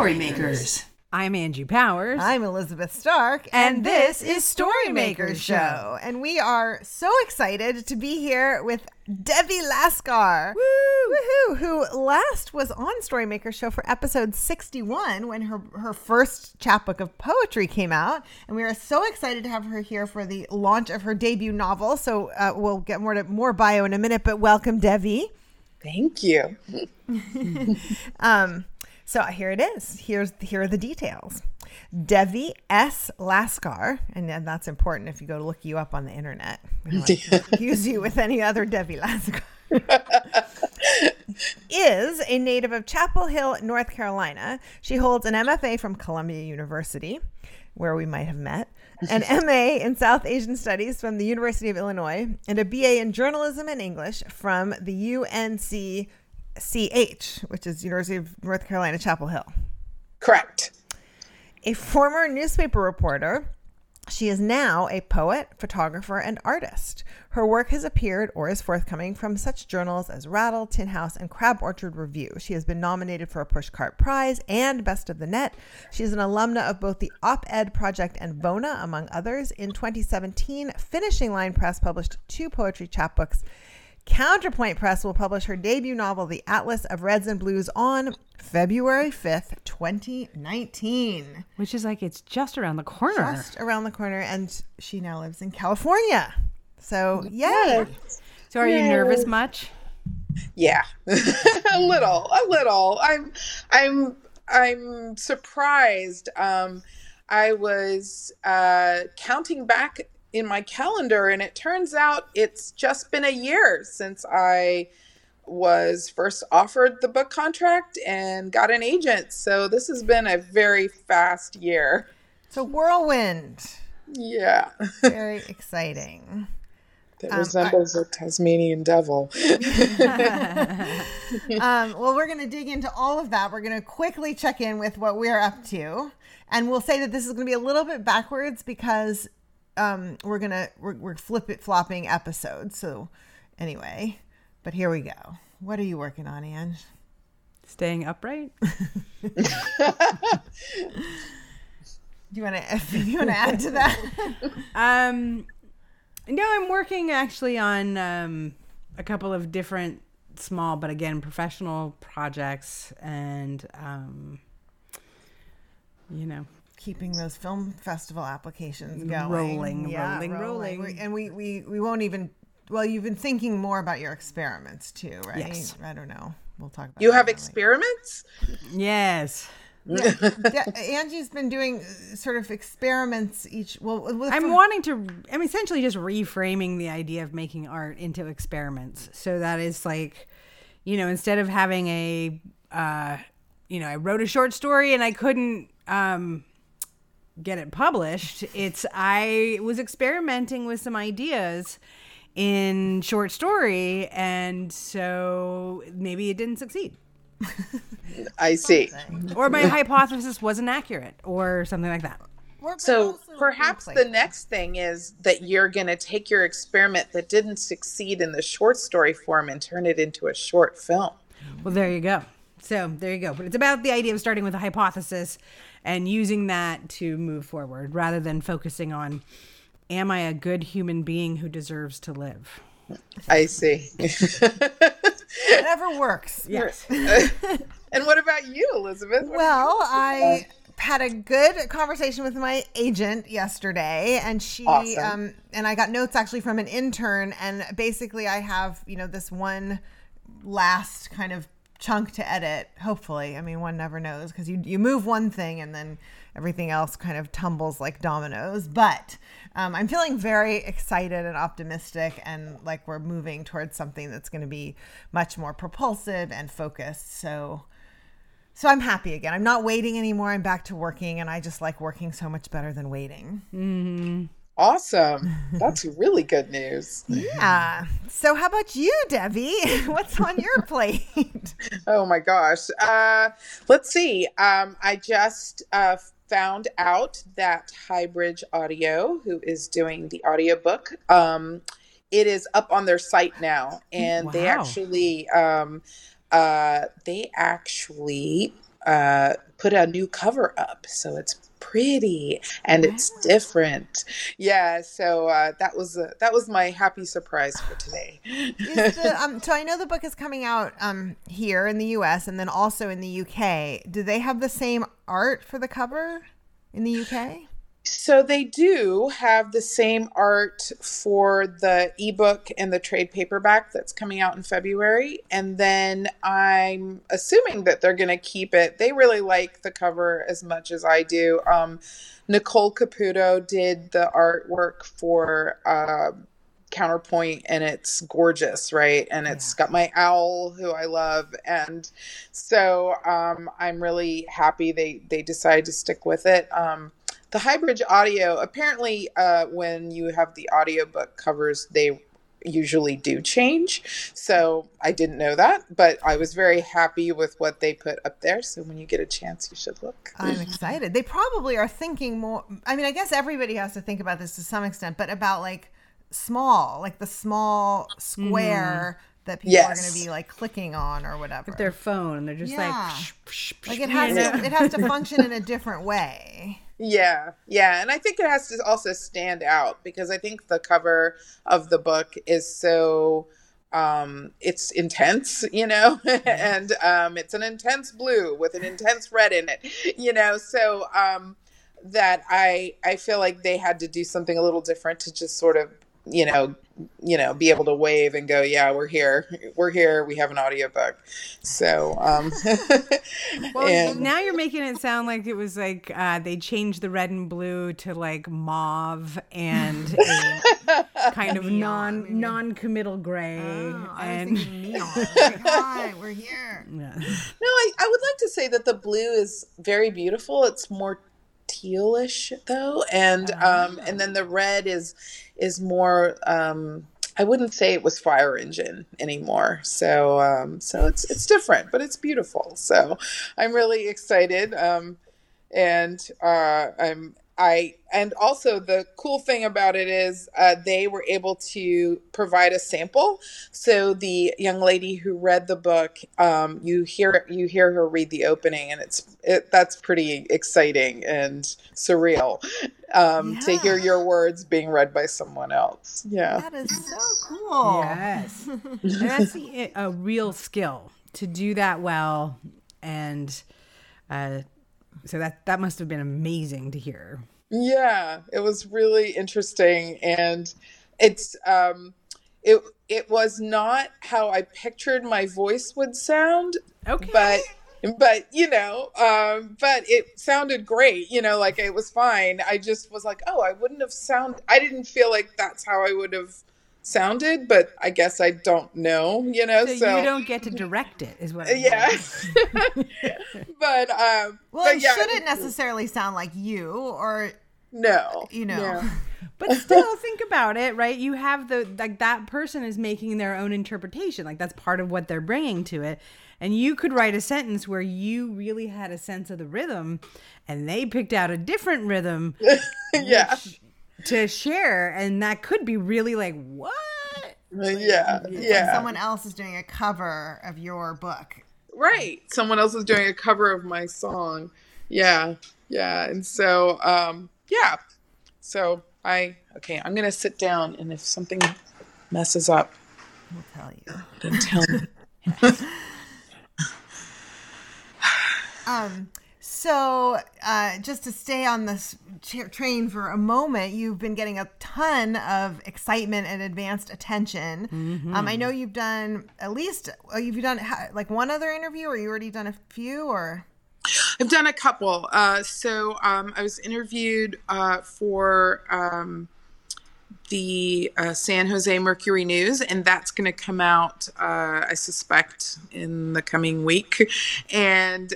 Storymakers. I'm Angie Powers. I'm Elizabeth Stark. And this is Storymakers Show. And we are so excited to be here with Devi Laskar. Woo! Woohoo! Who last was on Storymakers Show for episode 61 when her first chapbook of poetry came out. And we are so excited to have her here for the launch of her debut novel. So we'll get more bio in a minute, but welcome, Devi. Thank you. So here it is. Here are the details. Devi S. Laskar, and that's important if you go to look you up on the internet. We don't want to confuse you with any other Devi Laskar. Is a native of Chapel Hill, North Carolina. She holds an MFA from Columbia University, where we might have met, an MA in South Asian Studies from the University of Illinois, and a BA in Journalism and English from the UNCCH, which is University of North Carolina Chapel Hill. Correct. A former newspaper reporter, she is now a poet, photographer, and artist. Her work has appeared or is forthcoming from such journals as Rattle, Tin House, and Crab Orchard Review. She has been nominated for a Pushcart Prize and Best of the Net. She is an alumna of both the Op-Ed Project and Vona, among others. In 2017, Finishing Line Press published 2 poetry chapbooks. Counterpoint Press will publish her debut novel, The Atlas of Reds and Blues, on February 5th, 2019. Which is like, it's just around the corner. And she now lives in California. So, yay. Yes. So are you nervous much? Yeah. A little. I'm surprised. I was counting back in my calendar, and it turns out it's just been a year since I was first offered the book contract and got an agent. So this has been a very fast year. It's a whirlwind. Yeah. Very exciting. That resembles a Tasmanian devil. Well, we're going to dig into all of that. We're going to quickly check in with what we're up to. And we'll say that this is going to be a little bit backwards because we're flip-flopping episodes. So anyway, but here we go. What are you working on, Ange? Staying upright. Do you want to add to that? No, I'm working actually on a couple of different small, but again, professional projects, and keeping those film festival applications going. Rolling. And we won't even, well, you've been thinking more about your experiments too, right? Yes. I don't know. We'll talk about You have experiments? Yes. Yeah, Angie's been doing sort of experiments essentially just reframing the idea of making art into experiments. So that is like, instead of having I wrote a short story and I couldn't, get it published. I was experimenting with some ideas in short story, and so maybe it didn't succeed. I see. Or my hypothesis wasn't accurate or something like that. So perhaps the next thing is that you're going to take your experiment that didn't succeed in the short story form and turn it into a short film. Well, there you go. But it's about the idea of starting with a hypothesis and using that to move forward rather than focusing on, am I a good human being who deserves to live? I see. Whatever works. Yes. And what about you, Elizabeth? I had a good conversation with my agent yesterday, and she awesome. And I got notes actually from an intern, and basically I have, this one last kind of chunk to edit, hopefully. I mean, one never knows because you move one thing and then everything else kind of tumbles like dominoes. But I'm feeling very excited and optimistic, and like we're moving towards something that's going to be much more propulsive and focused. So I'm happy again. I'm not waiting anymore. I'm back to working, and I just like working so much better than waiting. Mm-hmm. Awesome. That's really good news. Yeah. So how about you, Devi? What's on your plate? Oh, my gosh. Let's see. I just found out that Highbridge Audio, who is doing the audiobook, it is up on their site now. And wow. They actually put a new cover up. So it's pretty and it's different. Yeah. So that was my happy surprise for today. So I know the book is coming out here in the US and then also in the UK. Do they have the same art for the cover in the UK? So they do have the same art for the ebook and the trade paperback that's coming out in February. And then I'm assuming that they're going to keep it. They really like the cover as much as I do. Nicole Caputo did the artwork for Counterpoint, and it's gorgeous, right? And it's got my owl, who I love. And so I'm really happy they decided to stick with it. The Highbridge Audio, apparently when you have the audiobook covers, they usually do change. So I didn't know that, but I was very happy with what they put up there. So when you get a chance, you should look. I'm excited. They probably are thinking more. I mean, I guess everybody has to think about this to some extent, but about the small square that people are going to be clicking on or whatever. With their phone, and they're just it has to function in a different way. Yeah. And I think it has to also stand out, because I think the cover of the book is so, it's intense, and it's an intense blue with an intense red in it, so that I feel like they had to do something a little different to just sort of, be able to wave and go, yeah, we're here. We have an audiobook. So, now you're making it sound like it was they changed the red and blue to mauve and a kind of neon, non-committal gray. Oh, I was thinking neon. Hi, we're here. Yeah. No, I would like to say that the blue is very beautiful. It's more tealish though, and and then the red is more I wouldn't say it was fire engine anymore, so it's different, but it's beautiful. So I'm really excited, and also the cool thing about it is they were able to provide a sample. So the young lady who read the book, you hear her read the opening, and that's pretty exciting and surreal to hear your words being read by someone else. Yeah, that is so cool. Yes, and that's a real skill to do that well, and so that must have been amazing to hear. Yeah, it was really interesting, and it's it was not how I pictured my voice would sound. Okay, but but it sounded great. It was fine. I just was like, oh, I wouldn't have sounded. I didn't feel like that's how I would have sounded, but I guess I don't know, so you don't get to direct it is what I mean. Yeah. But shouldn't necessarily sound like you or no. But still think about it, right? You have that person is making their own interpretation, that's part of what they're bringing to it, and you could write a sentence where you really had a sense of the rhythm and they picked out a different rhythm to share, and that could be really what? Someone else is doing a cover of your book. Right. Someone else is doing a cover of my song. Yeah. Yeah. And so, So I'm going to sit down, and if something messes up, we'll tell you. Then tell me. So just to stay on this train for a moment, you've been getting a ton of excitement and advanced attention. Mm-hmm. I know you've done one other interview, or you already done a few, or? I've done a couple. I was interviewed for the San Jose Mercury News, and that's going to come out, I suspect, in the coming week. And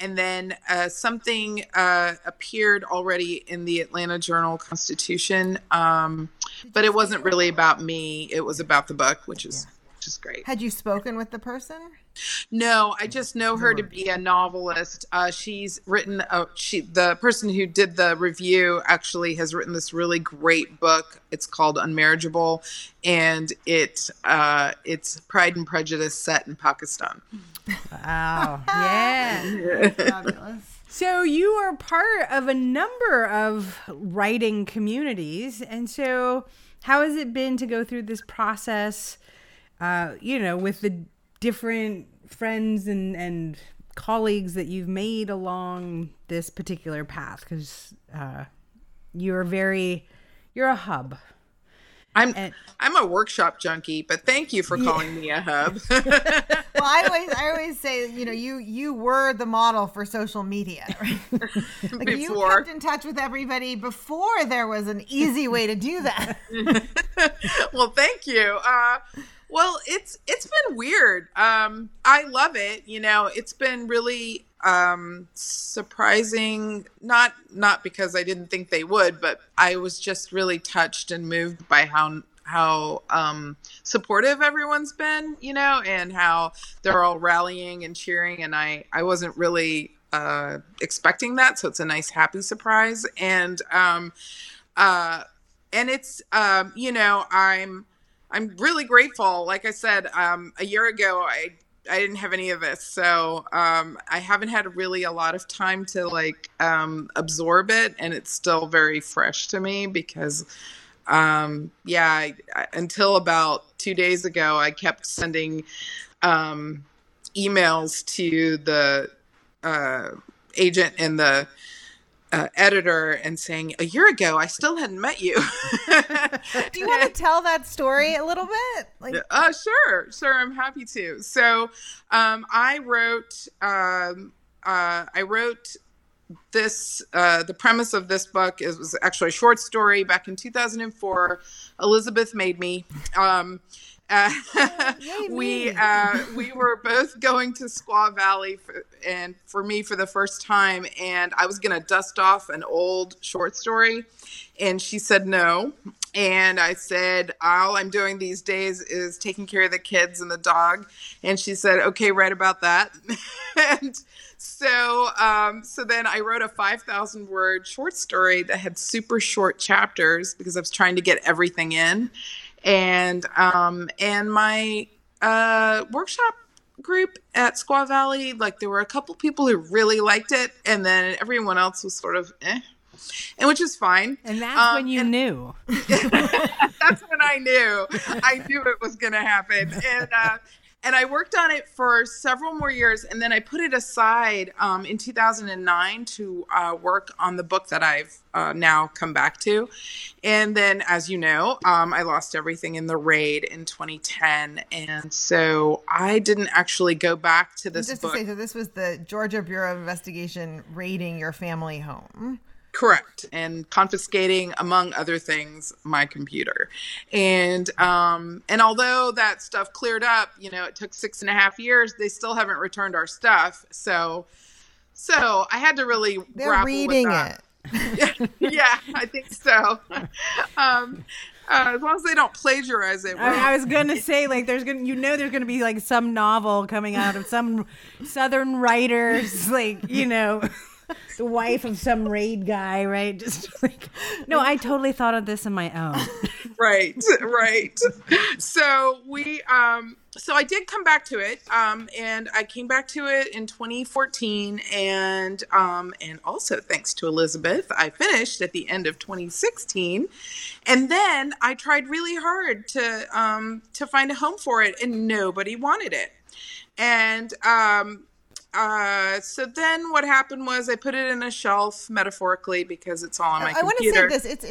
then something appeared already in the Atlanta Journal-Constitution, but it wasn't really about me. It was about the book, which is which is great. Had you spoken with the person? No, I just know her to be a novelist. She's written, the person who did the review actually has written this really great book. It's called Unmarriageable, and it's Pride and Prejudice set in Pakistan. Wow. Yeah. Fabulous. So you are part of a number of writing communities, and so how has it been to go through this process, with the different friends and colleagues that you've made along this particular path? Because you're a hub. I'm a workshop junkie, but thank you for calling me a hub. Well, I always say, you were the model for social media. Right? Like you kept in touch with everybody before there was an easy way to do that. Well, thank you. Well, it's been weird. I love it. It's been really surprising, not because I didn't think they would, but I was just really touched and moved by how supportive everyone's been, and how they're all rallying and cheering. And I wasn't really expecting that. So it's a nice, happy surprise. And it's, I'm really grateful. Like I said, a year ago, I didn't have any of this. So I haven't had really a lot of time to absorb it. And it's still very fresh to me because, until about 2 days ago, I kept sending emails to the agent and the editor and saying, a year ago, I still hadn't met you. Do you want to tell that story a little bit? Sure. I'm happy to. So I wrote this, the premise of this book was actually a short story back in 2004. Elizabeth made me. We were both going to Squaw Valley for the first time, and I was going to dust off an old short story, and she said no, and I said, all I'm doing these days is taking care of the kids and the dog, and she said, okay, write about that. And so then I wrote a 5,000 word short story that had super short chapters because I was trying to get everything in. And my workshop group at Squaw Valley, there were a couple people who really liked it, and then everyone else was sort of and which is fine. And that's when you knew. That's when I knew. I knew it was going to happen. And I worked on it for several more years, and then I put it aside in 2009 to work on the book that I've now come back to. And then, as you know, I lost everything in the raid in 2010, and so I didn't actually go back to this book. Just to say, so this was the Georgia Bureau of Investigation raiding your family home. Correct. And confiscating, among other things, my computer. And although that stuff cleared up, it took 6.5 years, they still haven't returned our stuff. So I had to really grapple with that. It. Yeah, I think so. As long as they don't plagiarize it. I was going to say, there's going to be some novel coming out of some Southern writers, the wife of some raid guy, right? No, I totally thought of this on my own. Right. So I did come back to it, and I came back to it in 2014, and also thanks to Elizabeth, I finished at the end of 2016, and then I tried really hard to find a home for it, and nobody wanted it, and so then what happened was I put it in a shelf, metaphorically, because it's all on my computer. I want to say this.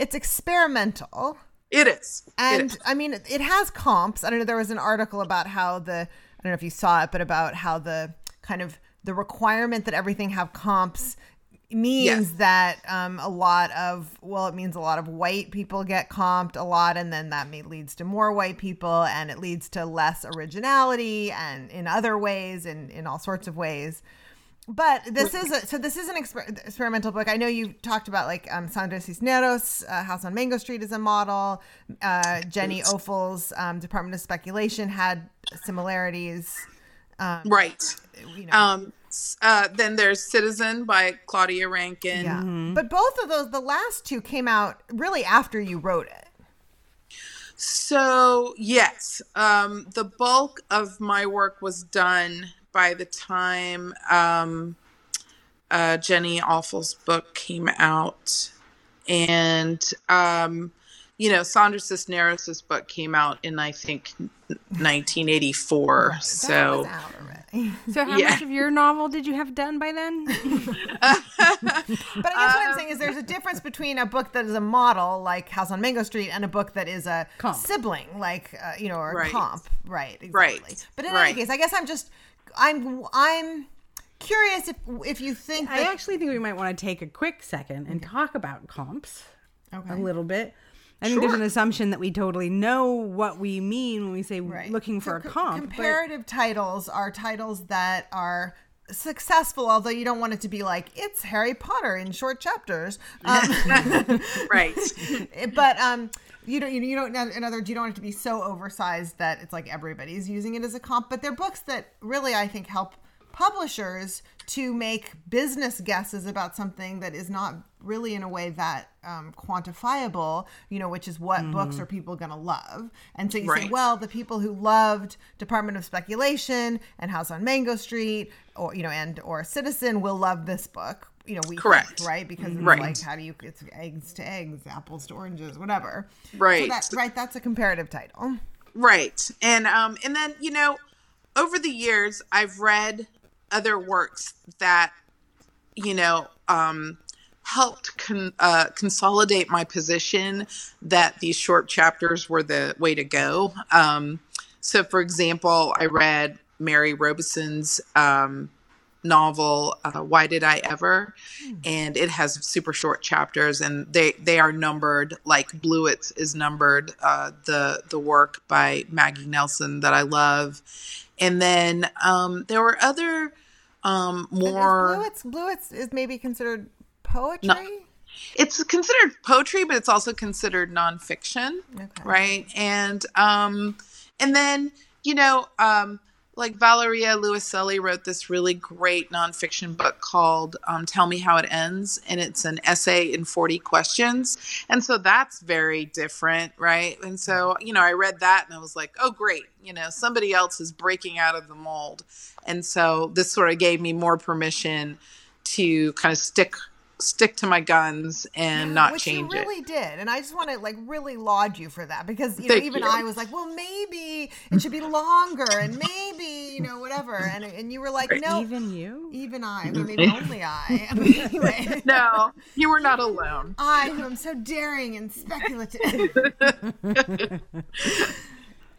It's experimental. It is. It has comps. I don't know. There was an article about how I don't know if you saw it, but about how the kind of the requirement that everything have comps means that it means a lot of white people get comped a lot, and then that leads to more white people, and it leads to less originality, and in other ways, in all sorts of ways. But this is an experimental book. I know you talked about like Sandra Cisneros, House on Mango Street is a model. Jenny Offal's Department of Speculation had similarities. You know. Then there's Citizen by Claudia Rankin. Yeah. Mm-hmm. But both of those, the last two came out really after you wrote it. So yes, the bulk of my work was done by the time Jenny Offal's book came out. And, you know, Sandra Cisneros' book came out in, I think, 1984. Right, so, how much of your novel did you have done by then? But I guess what I'm saying is there's a difference between a book that is a model, like House on Mango Street, and a book that is a sibling, like, you know, or a comp. Right, exactly. Right. But in any case, I guess I'm just... I'm curious if you think that... I actually think we might want to take a quick second and talk about comps a little bit. I think there's an assumption that we totally know what we mean when we say looking for a comp. Comparative titles are titles that are successful, although you don't want it to be like, it's Harry Potter in short chapters. But... You don't. In other words, you don't want it to be so oversized that it's like everybody's using it as a comp. But they're books that really, I think, help publishers to make business guesses about something that is not really in a way that quantifiable. You know, which is what books are people going to love. And so you say, well, the people who loved Department of Speculation and House on Mango Street, or you know, and or Citizen, will love this book. You know, we think, right? Because it's like, how do you, it's eggs to eggs, apples to oranges, whatever. So that, that's a comparative title. And then, you know, over the years, I've read other works that, you know, helped consolidate my position that these short chapters were the way to go. So for example, I read Mary Robeson's, novel Why Did I Ever, and it has super short chapters, and they are numbered like Bluett's is numbered, the work by Maggie Nelson that I love. And then there were other more Bluett's is maybe considered poetry. It's considered poetry, but it's also considered nonfiction. And then you know like Valeria Luiselli wrote this really great nonfiction book called Tell Me How It Ends. And it's an essay in 40 questions. And so that's very different, right? And so, you know, I read that and I was like, oh, great. You know, somebody else is breaking out of the mold. And so this sort of gave me more permission to kind of stick to my guns and not change it. Which you really did. And I just want to like really laud you for that, because you know, even I was like, well, maybe it should be longer and maybe, you know, whatever. And you were like, no. Even you? Even I. I mean, maybe only I. I mean, anyway. No, you were not alone. I, who am so daring and speculative.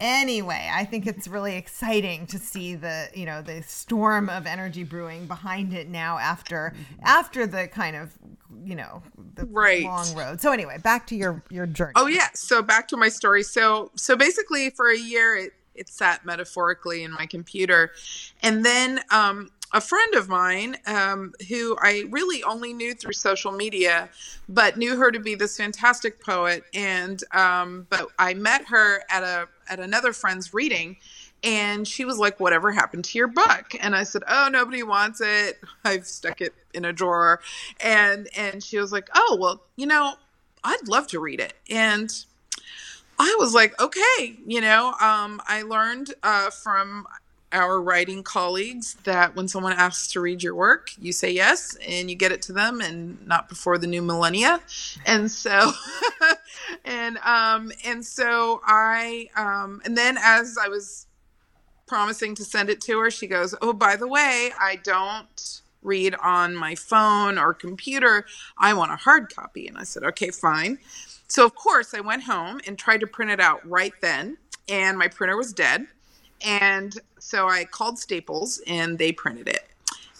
Anyway, I think it's really exciting to see the, you know, the storm of energy brewing behind it now after the kind of, you know, the long road. So anyway, back to your journey. Oh yeah. So back to my story. So basically for a year, it sat metaphorically in my computer. And then, a friend of mine who I really only knew through social media, but knew her to be this fantastic poet. And but I met her at another friend's reading, and she was like, whatever happened to your book? And I said, oh, nobody wants it. I've stuck it in a drawer. And she was like, oh, well, you know, I'd love to read it. And I was like, okay, you know, I learned from our writing colleagues that when someone asks to read your work, you say yes and you get it to them, and not before the new millennia. And so, and so I, and then as I was promising to send it to her, she goes, oh, by the way, I don't read on my phone or computer. I want a hard copy. And I said, okay, fine. So of course I went home and tried to print it out right then. And my printer was dead. And so I called Staples and they printed it,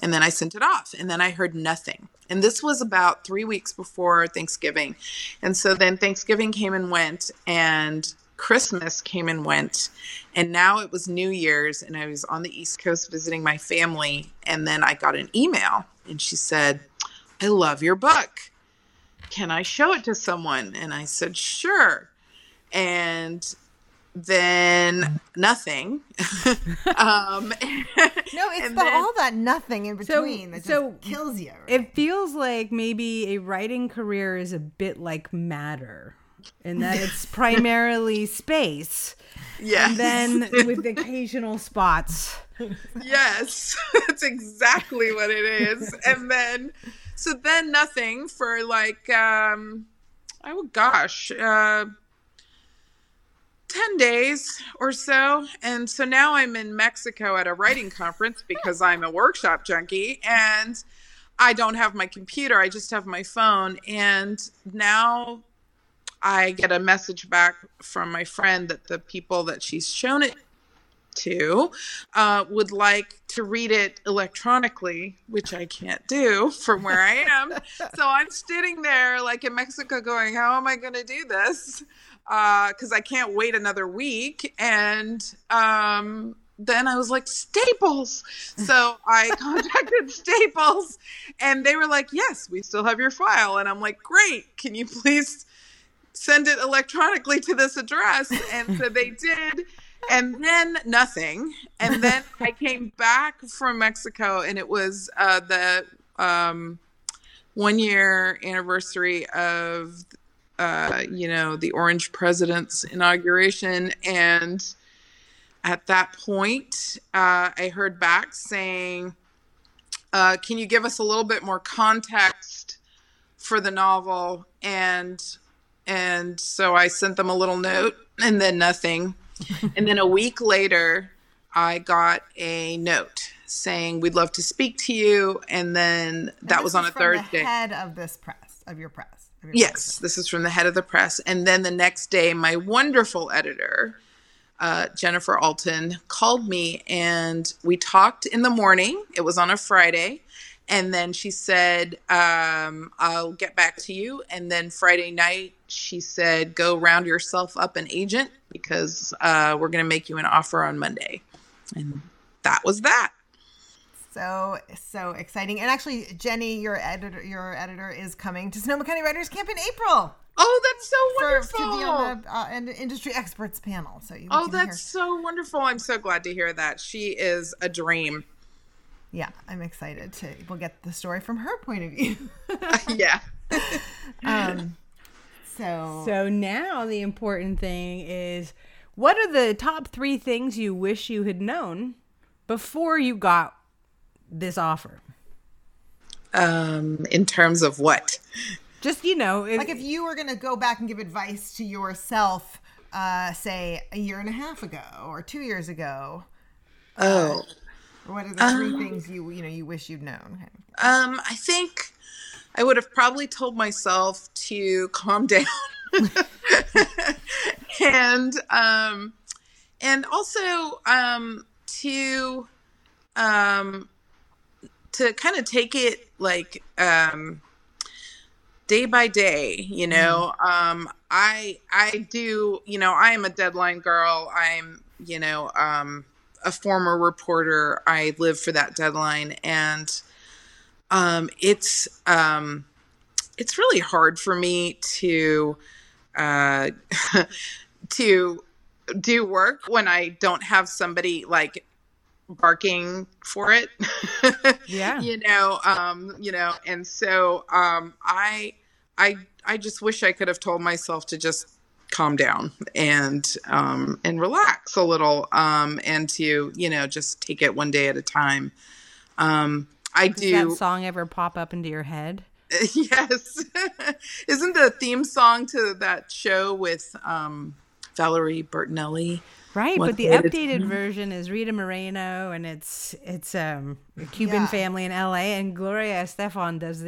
and then I sent it off, and then I heard nothing. And this was about 3 weeks before Thanksgiving. And so then Thanksgiving came and went, and Christmas came and went, and now it was New Year's, and I was on the East Coast visiting my family, and then I got an email, and she said, I love your book. Can I show it to someone? And I said, sure. And then nothing. No, it's all that nothing in between that just kills you. Right? It feels like maybe a writing career is a bit like matter, in that it's primarily space. Yes. And then with occasional spots. Yes, that's exactly what it is. And then, so then nothing for like, 10 days or so. And so now I'm in Mexico at a writing conference because I'm a workshop junkie and I don't have my computer. I just have my phone. And now I get a message back from my friend that the people that she's shown it to would like to read it electronically, which I can't do from where I am. So I'm sitting there like in Mexico going, how am I going to do this? Because I can't wait another week. And then I was like, Staples. So I contacted Staples and they were like, yes, we still have your file. And I'm like, great. Can you please send it electronically to this address? And so they did. And then nothing. And then I came back from Mexico and it was the 1 year anniversary of the orange president's inauguration. And at that point, I heard back saying, can you give us a little bit more context for the novel? And so I sent them a little note and then nothing. And then a week later, I got a note saying, we'd love to speak to you. And then that was on a Thursday. The head of this press, of your press. Yes, this is from the head of the press. And then the next day, my wonderful editor, Jennifer Alton, called me and we talked in the morning. It was on a Friday. And then she said, I'll get back to you. And then Friday night, she said, go round yourself up an agent because we're going to make you an offer on Monday. And that was that. So exciting. And actually, Jenny, your editor is coming to Sonoma County Writers Camp in April. Oh, that's so wonderful. To be on an industry experts panel. So wonderful. I'm so glad to hear that. She is a dream. Yeah, I'm excited. We'll get the story from her point of view. Yeah. So now the important thing is, what are the top three things you wish you had known before you got this offer? In terms of what? Just, if you were going to go back and give advice to yourself, say a year and a half ago or 2 years ago. What are the three things you wish you'd known? I think I would have probably told myself to calm down and also to kind of take it like day by day, I do, I am a deadline girl. I'm, a former reporter. I live for that deadline. And it's really hard for me to to do work when I don't have somebody like barking for it. Yeah. And so I just wish I could have told myself to just calm down and relax a little and to just take it one day at a time. Does that song ever pop up into your head? Yes. Isn't the theme song to that show with Valerie Bertinelli? Right, but the updated version is Rita Moreno, and it's a Cuban family in L.A., and Gloria Estefan does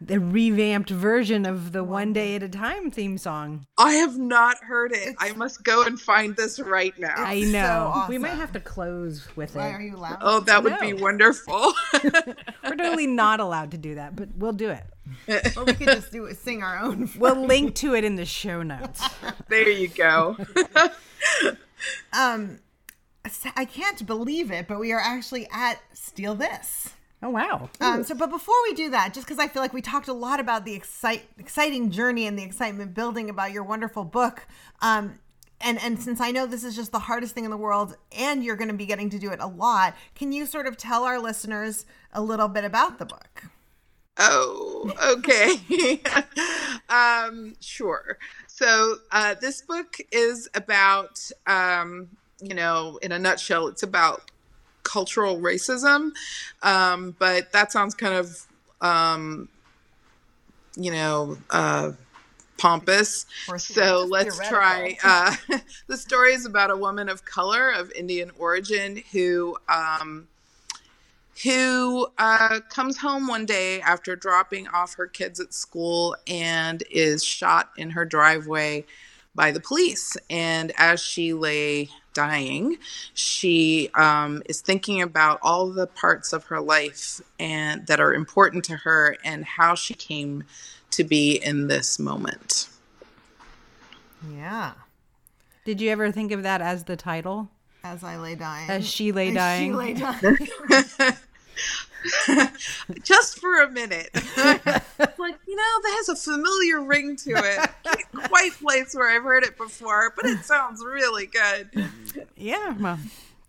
the revamped version of the One Day at a Time theme song. I have not heard it. I must go and find this right now. I know. So awesome. We might have to close with Why it. Are you allowed? Oh, that would be wonderful. We're totally not allowed to do that, but we'll do it. Well, we could just do it, sing our own. We'll link to it in the show notes. There you go. I can't believe it, but we are actually at Steal This. Oh, wow. But before we do that, just because I feel like we talked a lot about the exciting journey and the excitement building about your wonderful book, and since I know this is just the hardest thing in the world and you're going to be getting to do it a lot, can you sort of tell our listeners a little bit about the book? Oh, okay. Sure. So this book is about, in a nutshell, it's about cultural racism. But that sounds kind of, pompous. So let's try. The story is about a woman of color of Indian origin who comes home one day after dropping off her kids at school and is shot in her driveway by the police. And as she lay dying, she is thinking about all the parts of her life and that are important to her and how she came to be in this moment. Yeah. Did you ever think of that as the title? As she lay dying. Just for a minute. That has a familiar ring to it. Can't quite place where I've heard it before, but it sounds really good. Yeah, well,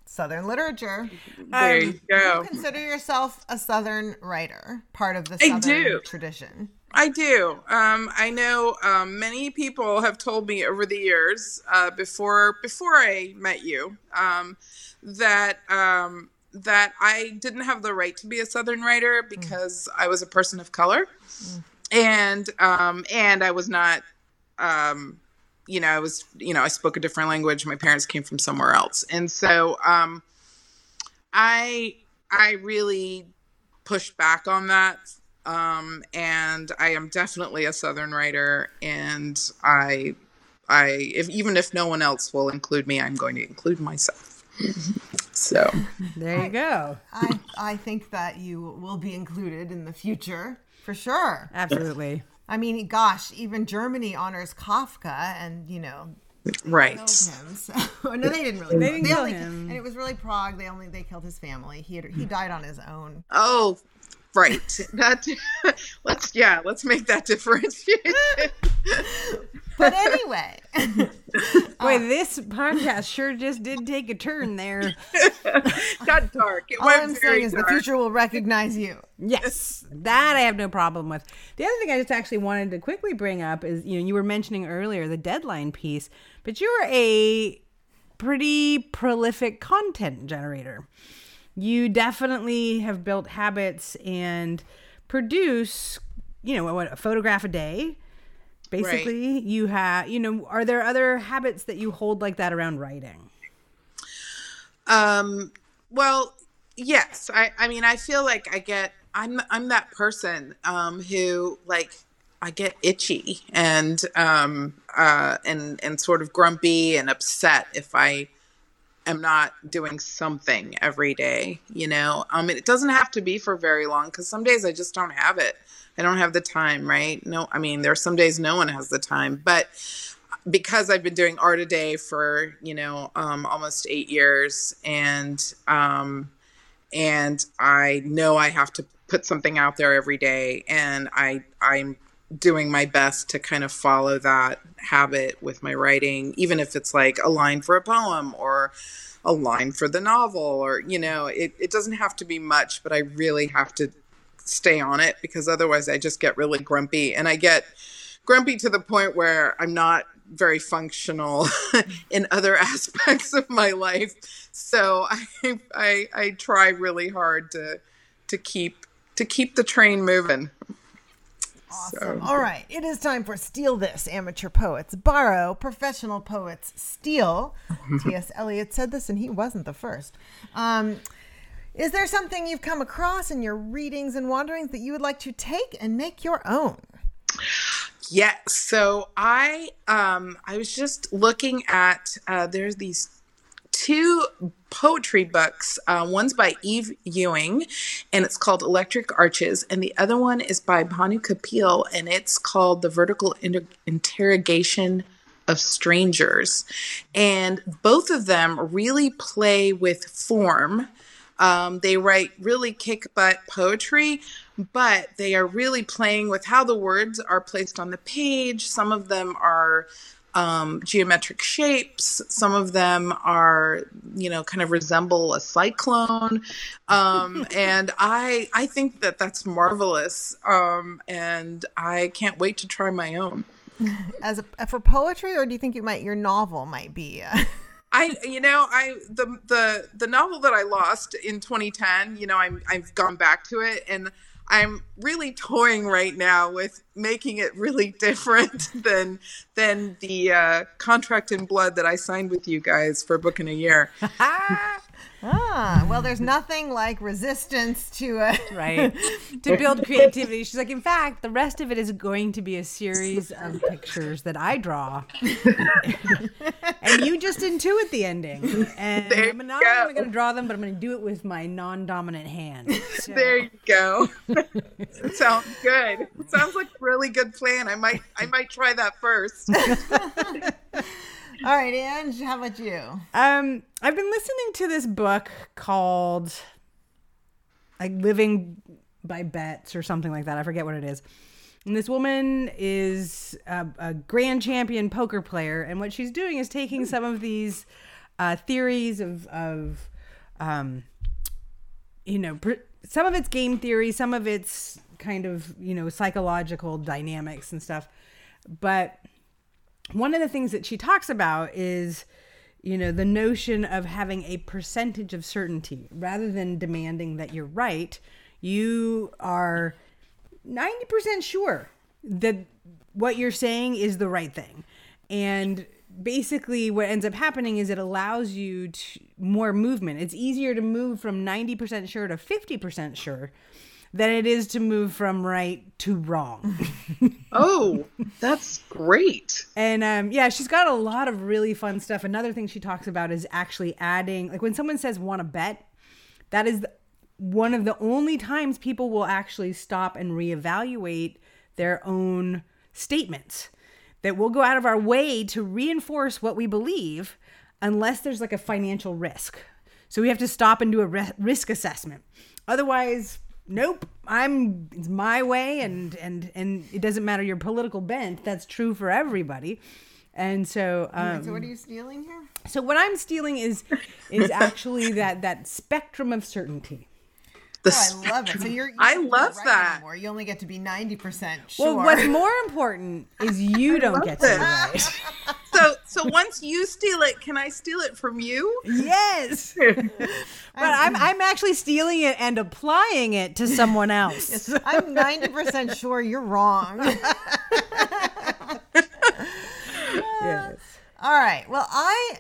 Southern literature. There you go. You consider yourself a Southern writer, part of the Southern tradition. I do. I know many people have told me over the years, before I met you, that I didn't have the right to be a Southern writer because I was a person of color, and I was not, I spoke a different language. My parents came from somewhere else, and so I really pushed back on that. And I am definitely a Southern writer, and if no one else will include me, I'm going to include myself. So there you go. I think that you will be included in the future for sure. Absolutely. I mean, gosh, even Germany honors Kafka, and right. Him, so. No, they didn't really. They only, him. And it was really Prague. They killed his family. He died on his own. Oh. Right. Let's make that differentiation. But anyway. Boy, this podcast sure just did take a turn there. Got dark. It All went I'm very saying dark. Is the future will recognize you. Yes. That I have no problem with. The other thing I just actually wanted to quickly bring up is, you were mentioning earlier the deadline piece, but you're a pretty prolific content generator. You definitely have built habits and produce, a photograph a day. Basically, right. You have, are there other habits that you hold like that around writing? Well, yes. I mean, I feel like I'm that person who I get itchy and sort of grumpy and upset if I'm not doing something every day, it doesn't have to be for very long. Cause some days I just don't have it. I don't have the time. Right. No, I mean, there are some days no one has the time, but because I've been doing art a day for, almost 8 years and I know I have to put something out there every day. And I'm doing my best to kind of follow that habit with my writing, even if it's like a line for a poem or a line for the novel, or, it doesn't have to be much, but I really have to stay on it because otherwise I just get really grumpy, and I get grumpy to the point where I'm not very functional in other aspects of my life. So I try really hard to keep the train moving. Awesome. All right. It is time for Steal This. Amateur poets borrow, professional poets steal. T.S. Eliot said this, and he wasn't the first. Is there something you've come across in your readings and wanderings that you would like to take and make your own? Yeah. So I was just looking at, there's these two poetry books. One's by Eve Ewing, and it's called Electric Arches. And the other one is by Banu Kapil, and it's called The Vertical Interrogation of Strangers. And both of them really play with form. They write really kick-butt poetry, but they are really playing with how the words are placed on the page. Some of them are geometric shapes. Some of them are, you know, kind of resemble a cyclone. And I think that that's marvelous. And I can't wait to try my own. For poetry, or do you think your novel might be? The novel that I lost in 2010, you know, I've gone back to it, and I'm really toying right now with making it really different than the contract in blood that I signed with you guys for a book in a year. Well, there's nothing like resistance to it, right? To build creativity. She's like, in fact, the rest of it is going to be a series of pictures that I draw, and you just intuit the ending. And I'm not only going to draw them, but I'm going to do it with my non-dominant hand. So. There you go. Sounds good. Sounds like a really good plan. I might try that first. All right, Ange, how about you? I've been listening to this book called like Living by Bets or something like that. I forget what it is. And this woman is a grand champion poker player. And what she's doing is taking some of these theories of some of it's game theory, some of it's kind of, psychological dynamics and stuff. But one of the things that she talks about is, the notion of having a percentage of certainty rather than demanding that you're right. You are 90% sure that what you're saying is the right thing. And basically what ends up happening is it allows you to more movement. It's easier to move from 90% sure to 50% sure than it is to move from right to wrong. Oh, that's great. And she's got a lot of really fun stuff. Another thing she talks about is actually adding, like when someone says want to bet, that is one of the only times people will actually stop and reevaluate their own statements. That we'll go out of our way to reinforce what we believe unless there's like a financial risk. So we have to stop and do a risk assessment. Otherwise, nope, it's my way, and it doesn't matter your political bent. That's true for everybody. And so, so what are you stealing here? So what I'm stealing is actually that spectrum of certainty. I love it. So I love that. Anymore. You only get to be 90% sure. Well, what's more important is you don't get to be right. So once you steal it, can I steal it from you? Yes. But I'm actually stealing it and applying it to someone else. Yes, I'm 90% sure you're wrong. Yes. All right. Well, I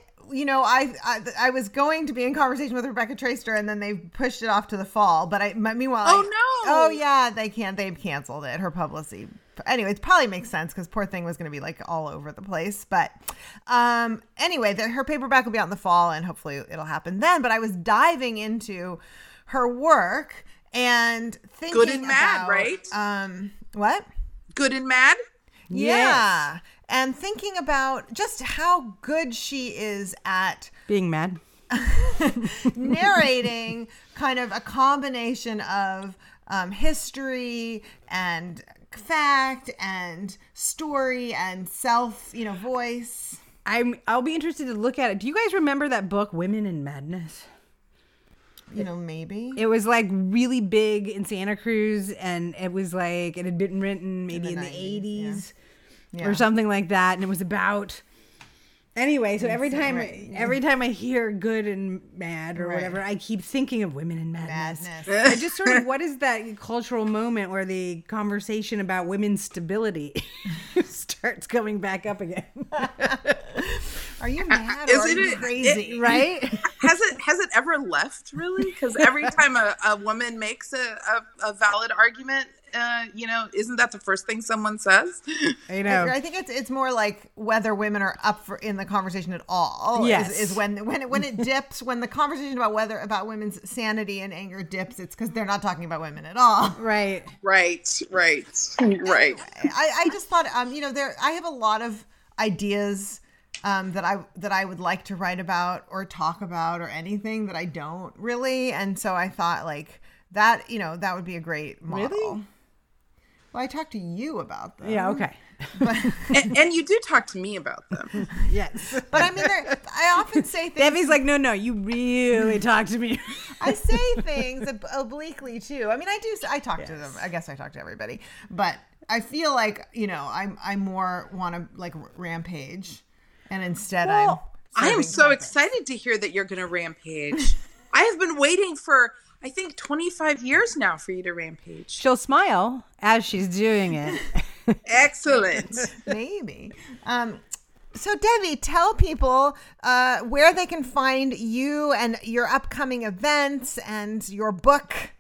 was going to be in conversation with Rebecca Traster, and then they pushed it off to the fall. But meanwhile, oh no, oh yeah, they can't. They've canceled it. Her publicity. Anyway, it probably makes sense because poor thing was going to be like all over the place. But anyway, her paperback will be out in the fall, and hopefully it'll happen then. But I was diving into her work and thinking Good and Mad, right? What? Good and Mad. Yeah. Yes. And thinking about just how good she is at being mad, narrating kind of a combination of history and fact and story and self, voice. I'll be interested to look at it. Do you guys remember that book, Women in Madness? Maybe. It was like really big in Santa Cruz, and it was like it had been written maybe in the 80s. Yeah. Yeah. Or something like that, and it was about. Anyway, so every time I hear Good and Mad or whatever, I keep thinking of Women in Madness. I just sort of, what is that cultural moment where the conversation about women's stability starts coming back up again? Are you mad? Are you crazy? Right? Has it ever left, really? Because every time a woman makes a valid argument, isn't that the first thing someone says? I know. I think it's more like whether women are up for in the conversation at all. Yes, is when it dips, when the conversation about women's sanity and anger dips, it's because they're not talking about women at all. Right. Anyway, I just thought I have a lot of ideas that I would like to write about or talk about or anything that I don't really, and so I thought that would be a great model. Really? Well, I talked to you about them. Yeah, okay. But, and you do talk to me about them. Yes. But I mean, I often say things. Debbie's like, no, you really talk to me. I say things obliquely too. I mean, I talk to them. I guess I talk to everybody. But I feel like, I more want to like rampage. And instead I am so excited to hear that you're going to rampage. I have been waiting for, I think, 25 years now for you to rampage. She'll smile as she's doing it. Excellent. Maybe. So, Devi, tell people where they can find you and your upcoming events and your book.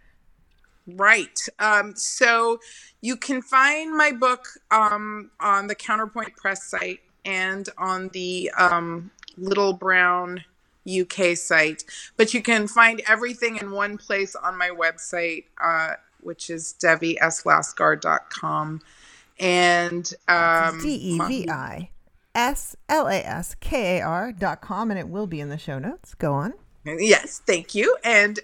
Right. So you can find my book on the Counterpoint Press site and on the Little Brown UK site. But you can find everything in one place on my website, which is devislaskar.com. And devislaskar.com, and it will be in the show notes. Go on. Yes, thank you. And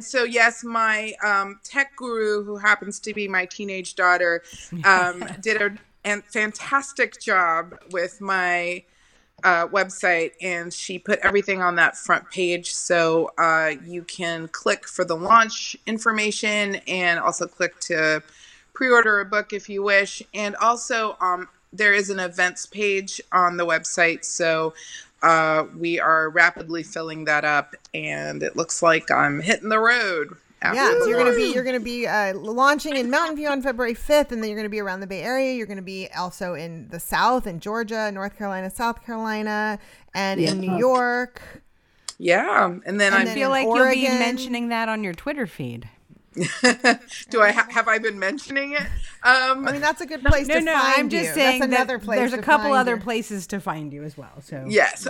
so, yes, my tech guru, who happens to be my teenage daughter, did a fantastic job with my website, and she put everything on that front page, so you can click for the launch information and also click to pre-order a book if you wish. And also there is an events page on the website, so we are rapidly filling that up, and it looks like I'm hitting the road. Yeah, so you're gonna be launching in Mountain View on February 5th, and then you're gonna be around the Bay Area. You're gonna be also in the South, in Georgia, North Carolina, South Carolina, and in New York. Yeah, and then I feel like Oregon. You'll be mentioning that on your Twitter feed. Do I have I been mentioning it? I mean, that's a good place to find you. I'm just saying that's another place. There's a couple other places to find you as well. So yes,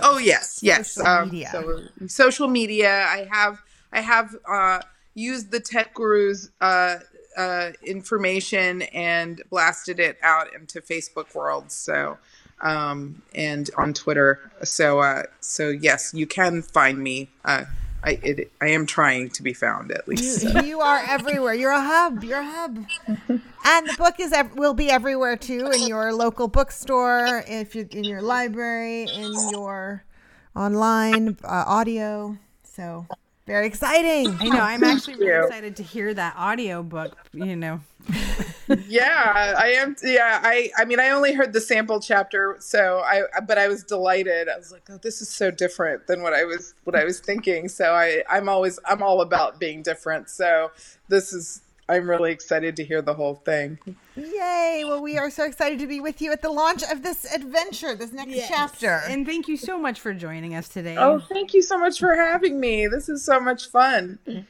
yes. Social media. I have. Used the tech guru's information and blasted it out into Facebook world. So, and on Twitter. So, so yes, you can find me. I am trying to be found, at least. You are everywhere. You're a hub. And the book will be everywhere too, in your local bookstore, if you're in your library, in your online audio. So. Very exciting. I know. I'm actually really excited to hear that audiobook, Yeah, I am. Yeah, I mean, I only heard the sample chapter, but I was delighted. I was like, oh, this is so different than what I was thinking. So I'm all about being different. So I'm really excited to hear the whole thing. Yay. Well, we are so excited to be with you at the launch of this adventure, this next chapter. And thank you so much for joining us today. Oh, thank you so much for having me. This is so much fun.